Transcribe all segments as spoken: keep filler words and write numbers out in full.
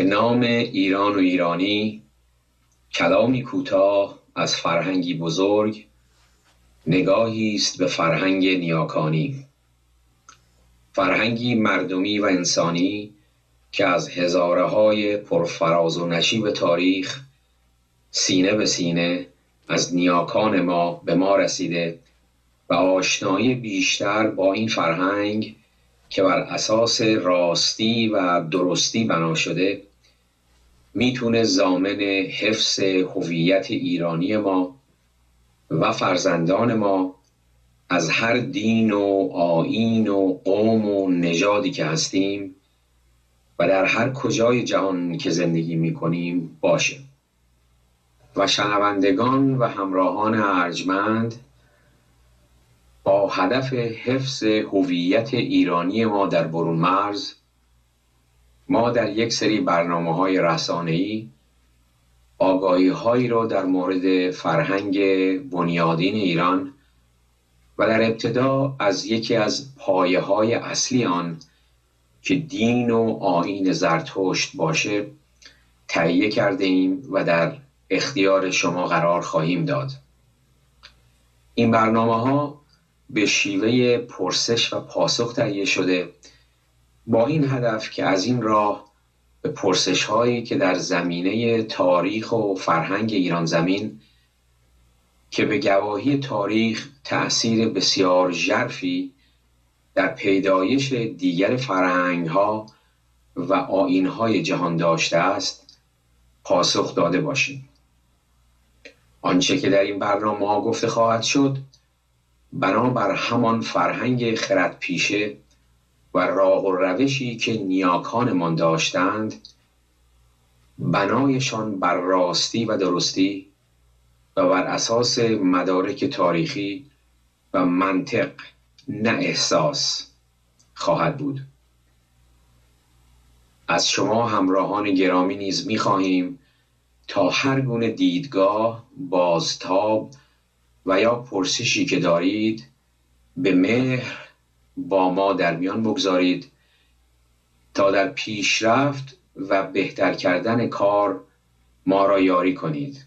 به نام ایران و ایرانی، کلامی کوتاه از فرهنگی بزرگ، نگاهی است به فرهنگ نیاکانی، فرهنگی مردمی و انسانی که از هزاره های پرفراز و نشیب تاریخ سینه به سینه از نیاکان ما به ما رسیده و آشنایی بیشتر با این فرهنگ که بر اساس راستی و درستی بنا شده میتونه ضامن حفظ هویت ایرانی ما و فرزندان ما از هر دین و آیین و قوم و نژادی که هستیم و در هر کجای جهان که زندگی میکنیم باشه. و شنوندگان و همراهان ارجمند با هدف حفظ هویت ایرانی ما در برون مرز، ما در یک سری برنامه های رسانه‌ای آگاهی هایی را در مورد فرهنگ بنیادین ایران و در ابتدا از یکی از پایه های اصلی آن که دین و آیین زرتشت باشه تهیه کرده ایم و در اختیار شما قرار خواهیم داد. این برنامه ها به شیوه پرسش و پاسخ تهیه شده با این هدف که از این راه به پرسش هایی که در زمینه تاریخ و فرهنگ ایران زمین که به گواهی تاریخ تأثیر بسیار ژرفی در پیدایش دیگر فرهنگ ها و آیین های جهان داشته است پاسخ داده باشیم. آنچه که در این برنامه ها گفته خواهد شد بنابر همان فرهنگ خردپیشه و راه و روشی که نیاکانمان داشتند، بنایشان بر راستی و درستی و بر اساس مدارک تاریخی و منطق نه احساس خواهد بود. از شما همراهان گرامی نیز می‌خواهیم تا هر گونه دیدگاه، بازتاب و یا پرسشی که دارید به مهر با ما در میان بگذارید تا در پیشرفت و بهتر کردن کار ما را یاری کنید.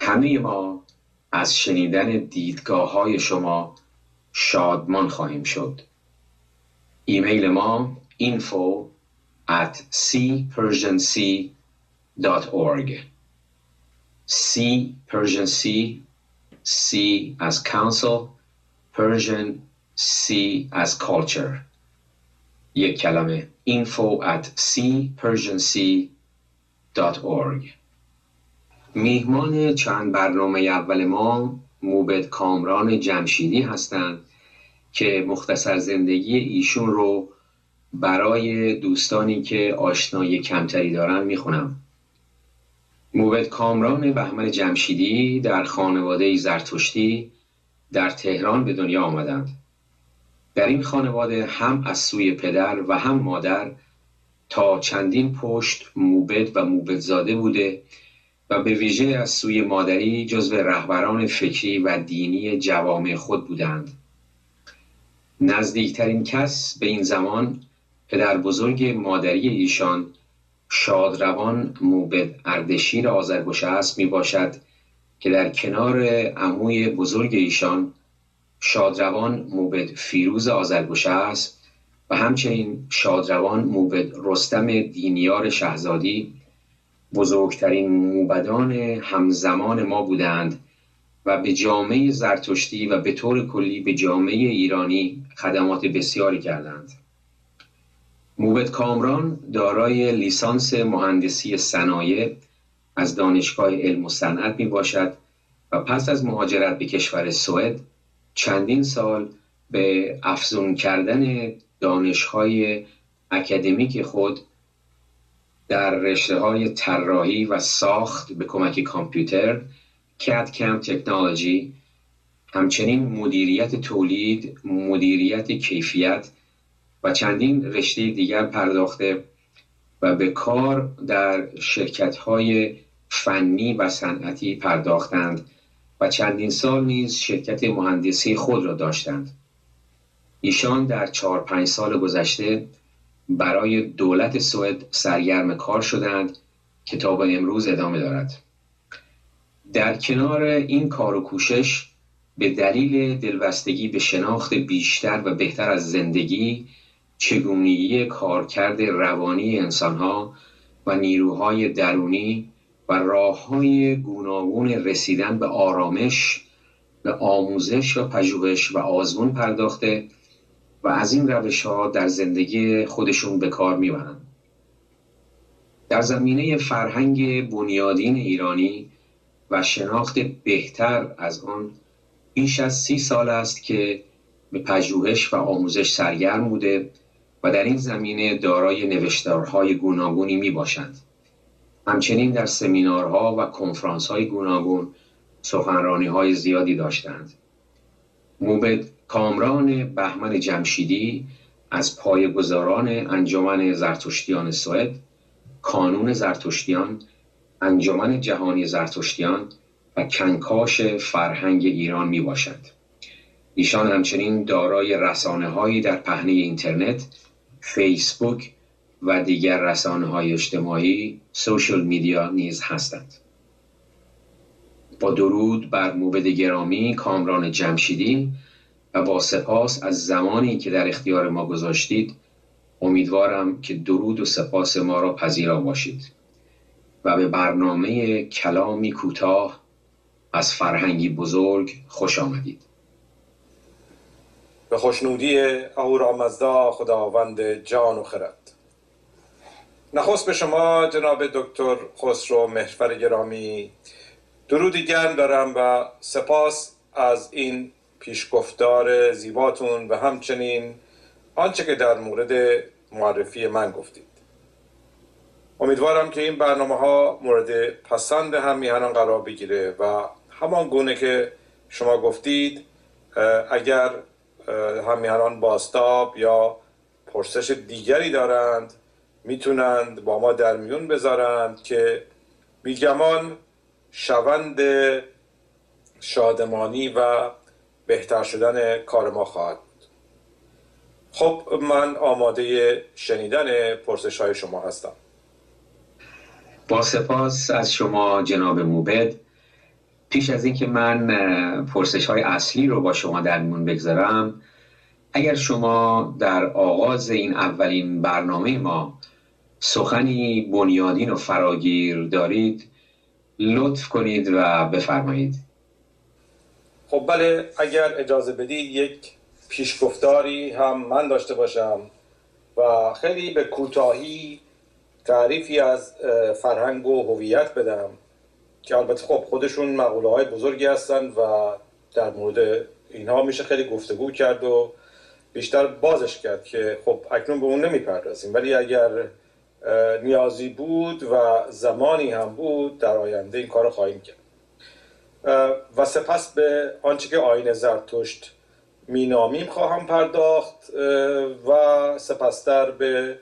همه ما از شنیدن دیدگاه‌های شما شادمان خواهیم شد. ایمیل ما info at c persianc dot org. cpersianc، C as council، Persian C as culture. یک کلمه info at c persianc dot org. میهمان چند برنامه اول ما موبد کامران جمشیدی هستند که مختصر زندگی ایشون رو برای دوستانی که آشنایی کمتری دارن میخونم. موبد کامران بهمن جمشیدی در خانواده زرتشتی در تهران به دنیا آمدند. در این خانواده هم از سوی پدر و هم مادر تا چندین پشت موبد و موبدزاده بوده و به ویژه از سوی مادری جزو رهبران فکری و دینی جوامع خود بودند. نزدیکترین کس به این زمان پدر بزرگ مادری ایشان شادروان موبد اردشیر آذرگشسب می باشد که در کنار عموی بزرگ ایشان شادروان موبد فیروز آذرگشسب و همچنین شادروان موبد رستم دینیار شهزادی بزرگترین موبدان همزمان ما بودند و به جامعه زرتشتی و به طور کلی به جامعه ایرانی خدمات بسیاری کردند. موبد کامران دارای لیسانس مهندسی صنایع از دانشگاه علم و صنعت می باشد و پس از مهاجرت به کشور سوئد چندین سال به افزون کردن دانش‌های اکادمیک خود در رشته‌های طراحی و ساخت به کمک کامپیوتر، کد کم تکنولوژی، همچنین مدیریت تولید، مدیریت کیفیت و چندین رشته دیگر پرداخته و به کار در شرکت‌های فنی و صنعتی پرداختند و چندین سال نیز شرکت مهندسی خود را داشتند. ایشان در چهار پنج سال گذشته برای دولت سوئد سرگرم کار شدند. کتاب امروز ادامه دارد. در کنار این کار و کوشش، به دلیل دلبستگی به شناخت بیشتر و بهتر از زندگی، چگونگی کارکرد روانی انسانها و نیروهای درونی و راههای گوناگون رسیدن به آرامش، به آموزش و پژوهش و آزمون پرداخته و از این روش‌ها در زندگی خودشون به کار می‌برند. در زمینه فرهنگ بنیادین ایرانی و شناخت بهتر از آن، بیش از سی سال است که به پژوهش و آموزش سرگرم بوده و در این زمینه دارای نوشتارهای گوناگونی می باشند. همچنین در سمینارها و کنفرانس‌های گوناگون سخنرانی‌های زیادی داشتند. موبد کامران بهمن جمشیدی از پایه‌گذاران انجمن زرتشتیان سوئد، کانون زرتشتیان، انجمن جهانی زرتشتیان و کنکاش فرهنگ ایران می باشد. ایشان همچنین دارای رسانه‌هایی در پهنه اینترنت، فیسبوک و دیگر رسانه‌های اجتماعی، سوشال میدیا نیز هستند. با درود بر موبد گرامی کامران جمشیدی و با سپاس از زمانی که در اختیار ما گذاشتید، امیدوارم که درود و سپاس ما را پذیرا باشید و به برنامه کلامی کوتاه از فرهنگی بزرگ خوش آمدید. به خوشنودی اهورا مزدا، خداوند جان و خرد. نخست به شما جناب دکتر خسرو محفر گرامی درودی گرم دارم و سپاس از این پیشگفتار زیباتون و همچنین آنچه که در مورد معرفی من گفتید. امیدوارم که این برنامه ها مورد پسند هم میهنان قرار بگیره و همان گونه که شما گفتید، اگر هم میهنان بازتاب یا پرسش دیگری دارند میتونند با ما در میون بذارند که بیگمان شوند شادمانی و بهتر شدن کار ما خواهد بود. خب من آماده شنیدن پرسش های شما هستم. با سپاس از شما جناب موبد. پیش از اینکه من پرسش های اصلی رو با شما در میون بگذارم، اگر شما در آغاز این اولین برنامه ما سخنی بنیادین و فراگیر دارید لطف کنید و بفرمایید. خب بله، اگر اجازه بدید یک پیشگفتاری هم من داشته باشم و خیلی به کوتاهی تعریفی از فرهنگ و هویت بدم که البته خب خودشون مقوله‌های بزرگی هستن و در مورد اینها میشه خیلی گفتگو کرد و بیشتر بازش کرد که خب اکنون به اون نمیپردازیم، ولی اگر نیازی بود و زمانی هم بود در آینده این کار رو خواهیم کرد. و سپس به آنچه که آیین زرتشت مینامیم خواهم پرداخت و سپستر به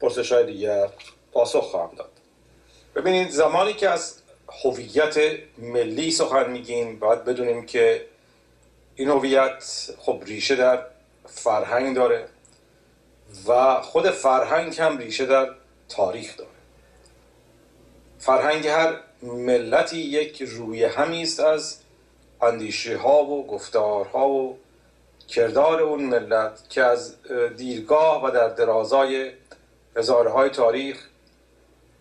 پرسش‌های دیگر پاسخ خواهم داد. ببینید، زمانی که از هویت ملی سخن میگیم باید بدونیم که این هویت خب ریشه در فرهنگ داره و خود فرهنگ هم ریشه در تاریخ داره. فرهنگ هر ملتی یک روی همی است از اندیشه ها و گفتارها و کردار اون ملت که از دیرگاه و در درازای هزارهای تاریخ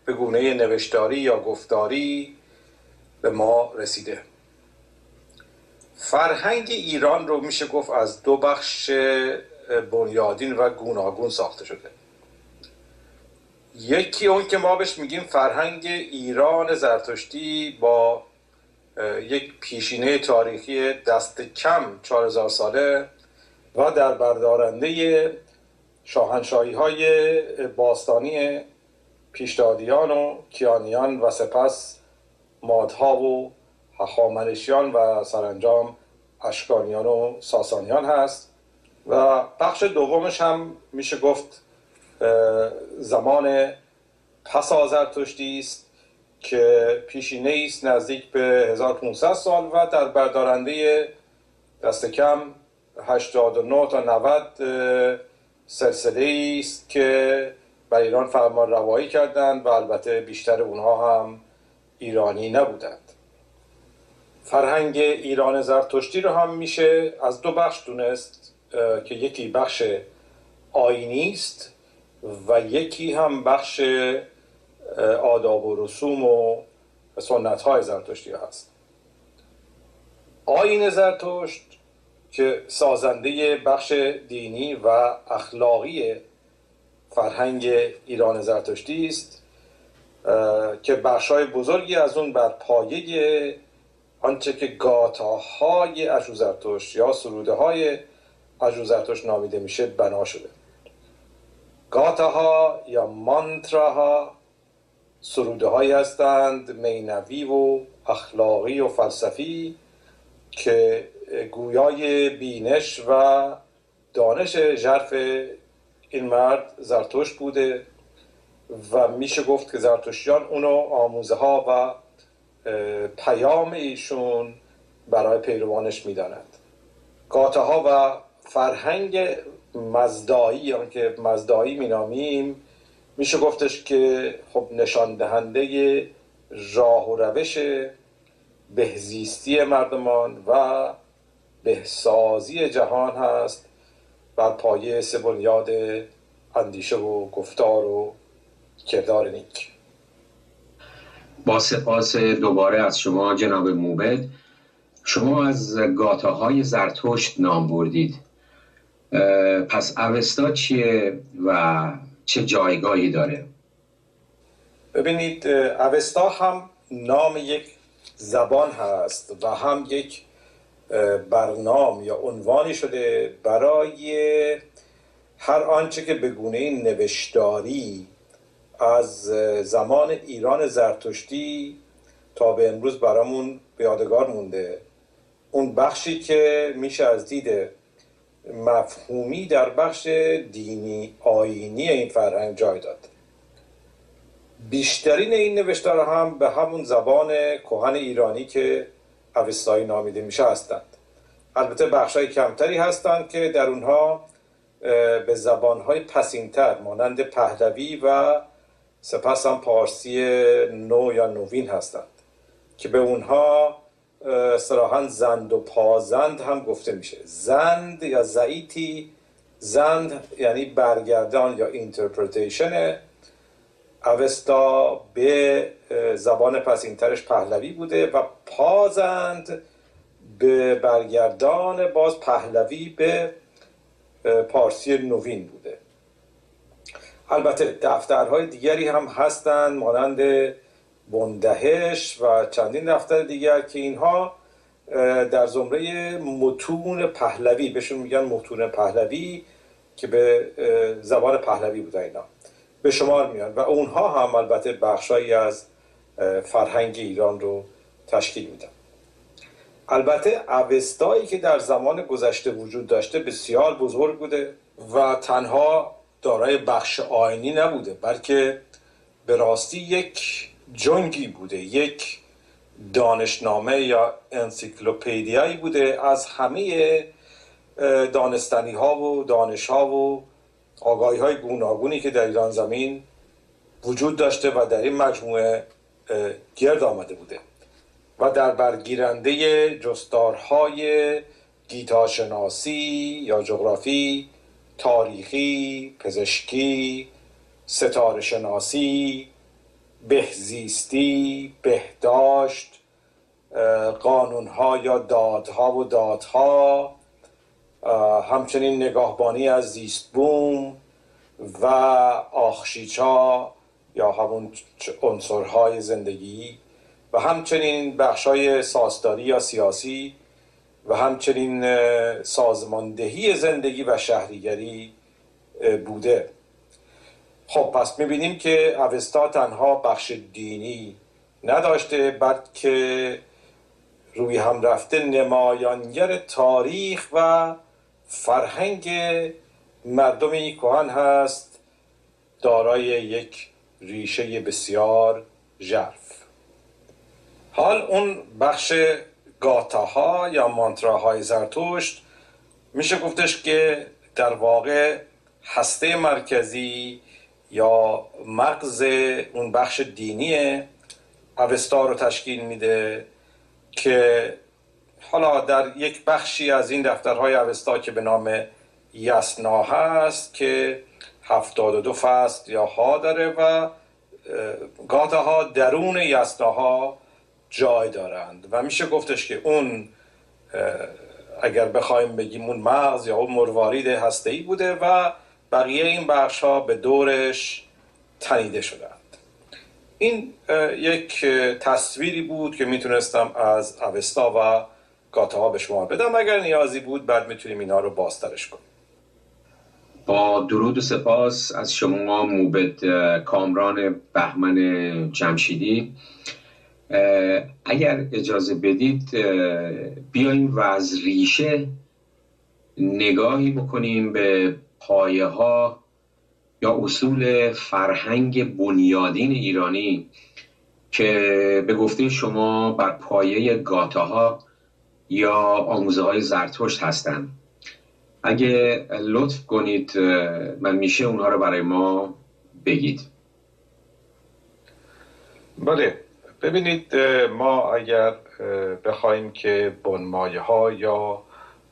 به گونه نوشتاری یا گفتاری به ما رسیده. فرهنگ ایران رو میشه گفت از دو بخش بنیادین و گوناگون ساخته شده. یکی اون که ما بهش میگیم فرهنگ ایران زرتشتی با یک پیشینه تاریخی دست کم چهار هزار ساله و در بردارنده شاهنشاهی های باستانی پیشدادیان و کیانیان و سپس مادها و هخامنشیان و سرانجام اشکانیان و ساسانیان هست و بخش دومش هم میشه گفت زمان پس از زرتشتی است که پیشینه است نزدیک به هزار و پانصد سال و در بردارنده دست کم هشتاد و نه تا نود سلسله‌ای است که بر ایران فرمان روایی کردند و البته بیشتر اونها هم ایرانی نبودند. فرهنگ ایران زرتشتی رو هم میشه از دو بخش دونست که یکی بخش آیینی است و یکی هم بخش آداب و رسوم و سنت های زرتشتی هست. آیین زرتشت که سازنده بخش دینی و اخلاقی فرهنگ ایران زرتشتی است که بخش‌های بزرگی از اون بر پایه آنچه که گاتاهای اشوزرتشت یا سروده‌های اشوزرتشت نامیده میشه بنا شده. گاتاها یا مانتراها سروده‌هایی هستند معنوی و اخلاقی و فلسفی که گویای بینش و دانش ژرف این مرد زرتشت بوده و میشه گفت که زرتشتیان اونو آموزه ها و پیام ایشون برای پیروانش میدانند. گاتاها و فرهنگ مزدایی یا که مزدایی مینامیم میشه گفتش که خب نشان دهنده راه و روش بهزیستی مردمان و بهسازی جهان هست بر پایه سه بنیاد اندیشه و گفتار و کردار نیک. با سپاس دوباره از شما جناب موبد. شما از گاتاهای زرتشت نام بردید، پس اوستا چیه و چه جایگاهی داره؟ ببینید اوستا هم نام یک زبان هست و هم یک برنام یا عنوانی شده برای هر آنچه که به گونه نوشتاری از زمان ایران زرتشتی تا به امروز برامون به یادگار مونده. اون بخشی که میشه از دید مفهومی در بخش دینی آیینی این فرهنگ جای داد. بیشترین این نوشتار هم به همون زبان کهن ایرانی که اوستایی نامیده میشه هستند. البته بخشای کمتری هستند که در اونها به زبانهای پسینتر مانند پهلوی و سپس هم پارسی نو یا نوین هستند که به اونها صراحاً زند و پازند هم گفته میشه. زند یا زعیتی، زند یعنی برگردان یا اینترپریتیشن. اوستا به زبان پسینترش پهلوی بوده و پازند به برگردان باز پهلوی به پارسی نوین بوده. البته دفترهای دیگری هم هستند مانند بندهش و چندین دفتر دیگر که اینها در زمره متون پهلوی بهشون میگن متون پهلوی که به زبان پهلوی بوده اینا به شمار میان و اونها هم البته بخشایی از فرهنگ ایران رو تشکیل میدن. البته اوستایی که در زمان گذشته وجود داشته بسیار بزرگ بوده و تنها دارای بخش آینی نبوده بلکه به راستی یک جنگی بوده، یک دانشنامه یا انسیکلوپدیایی بوده از همه دانستنی ها و دانش ها و آگاهی های گوناگونی که در ایران زمین وجود داشته و در این مجموعه گرد آمده بوده و در برگیرنده جستارهای گیتا شناسی یا جغرافی، تاریخی، پزشکی، ستاره شناسی، بهزیستی، بهداشت، قانونها یا دادها و دادها، همچنین نگاهبانی از زیست بوم و آخشیچا یا همون عنصرهای زندگی و همچنین بخشای ساستاری یا سیاسی و همچنین سازماندهی زندگی و شهریگری بوده. خب پس می‌بینیم که اوستا تنها بخش دینی نداشته بلکه روی هم رفته نمایانگر تاریخ و فرهنگ مردمی کهن هست دارای یک ریشه بسیار ژرف. حال اون بخش گاتاها یا مانتراهای زرتشت میشه گفتش که در واقع هسته مرکزی یا مغز اون بخش دینی اوستا رو تشکیل میده که حالا در یک بخشی از این دفترهای اوستا که به نام یسنا هست که هفتاد و دو فصل یا ها داره و گاتاها درون یسناها جای دارند و میشه گفتش که اون اگر بخوایم بگیم اون مغز یا اون مروارید هسته‌ای بوده و بقیه این بخش ها به دورش تنیده شدند. این یک تصویری بود که میتونستم از اوستا و گاتاها به شما بدم. اگر نیازی بود بعد میتونیم اینا رو بازترش کنیم. با درود و سپاس از شما موبد کامران بهمن جمشیدی. اگر اجازه بدید بیاییم و از ریشه نگاهی بکنیم به پایه ها یا اصول فرهنگ بنیادین ایرانی که به گفته شما بر پایه گاتاها یا آموزه های زرتشت هستند. اگه لطف کنید من میشه اونها رو برای ما بگید. بله ببینید، ما اگر بخوایم که بنمایه ها یا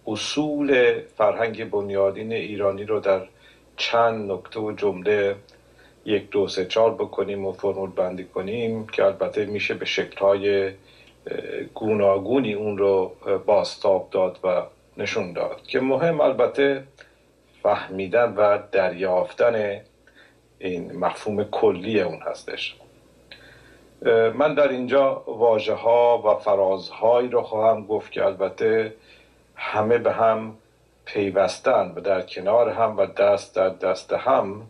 اصول فرهنگ بنیادین ایرانی رو در چند نکته و جمله یک دو سه چار بکنیم و فرمول بندی کنیم که البته میشه به شکل‌های گوناگونی اون رو بازتاب داد و نشون داد که مهم البته فهمیدن و دریافتن این مفهوم کلی اون هستش. من در اینجا واژه ها و فرازهایی رو خواهم گفت که البته همه به هم پیوستن و در کنار هم و دست در دست هم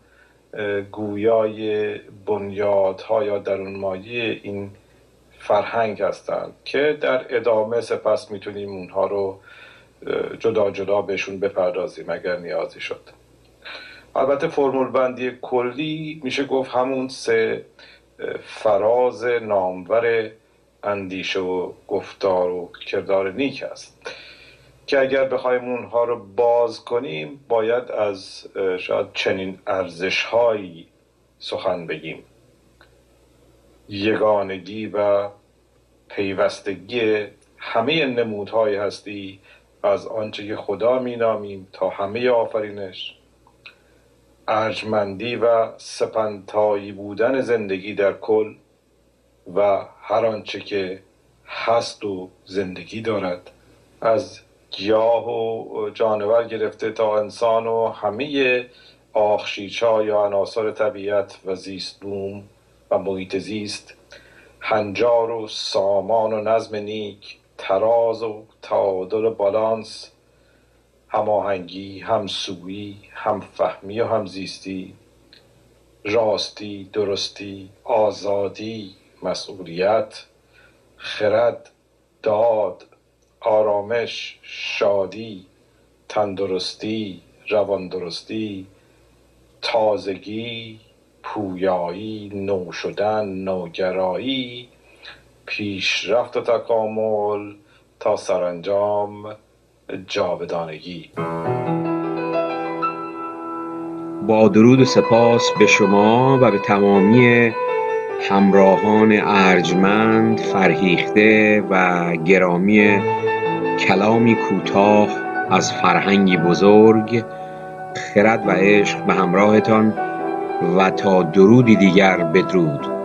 گویای بنیادها یا درون مایه این فرهنگ هستند که در ادامه سپس میتونیم اونها رو جدا جدا بهشون بپردازیم اگر نیازی شد. البته فرمول بندی کلی میشه گفت همون سه فراز نامور اندیشه و گفتار و کردار نیک است که اگر بخوایم اونها رو باز کنیم باید از شاید چنین ارزش‌هایی سخن بگیم: یگانگی و پیوستگی همه نمودهای هستی از آنچه که خدا مینامیم تا همه آفرینش، ارجمندی و سپندتایی بودن زندگی در کل و هر آنچه که هست و زندگی دارد از گیاه و جانور گرفته تا انسان و همه آخشیچا یا عناصر طبیعت و زیست بوم و محیط زیست، هنجار و سامان و نظم نیک، تراز و تعادل و بالانس، هماهنگی، همسویی، همفهمی و همزیستی، راستی، درستی، آزادی، مسئولیت، خرد، داد، آرامش، شادی، تندرستی، رواندرستی، تازگی، پویایی، نو شدن، نوگرایی، پیشرفت و تکامل تا سرانجام جاودانگی. با درود و سپاس به شما و به تمامی همراهان ارجمند، فرهیخته و گرامی کلامی کوتاه از فرهنگی بزرگ، خرد و عشق به همراهتان و تا درودی دیگر بدرود.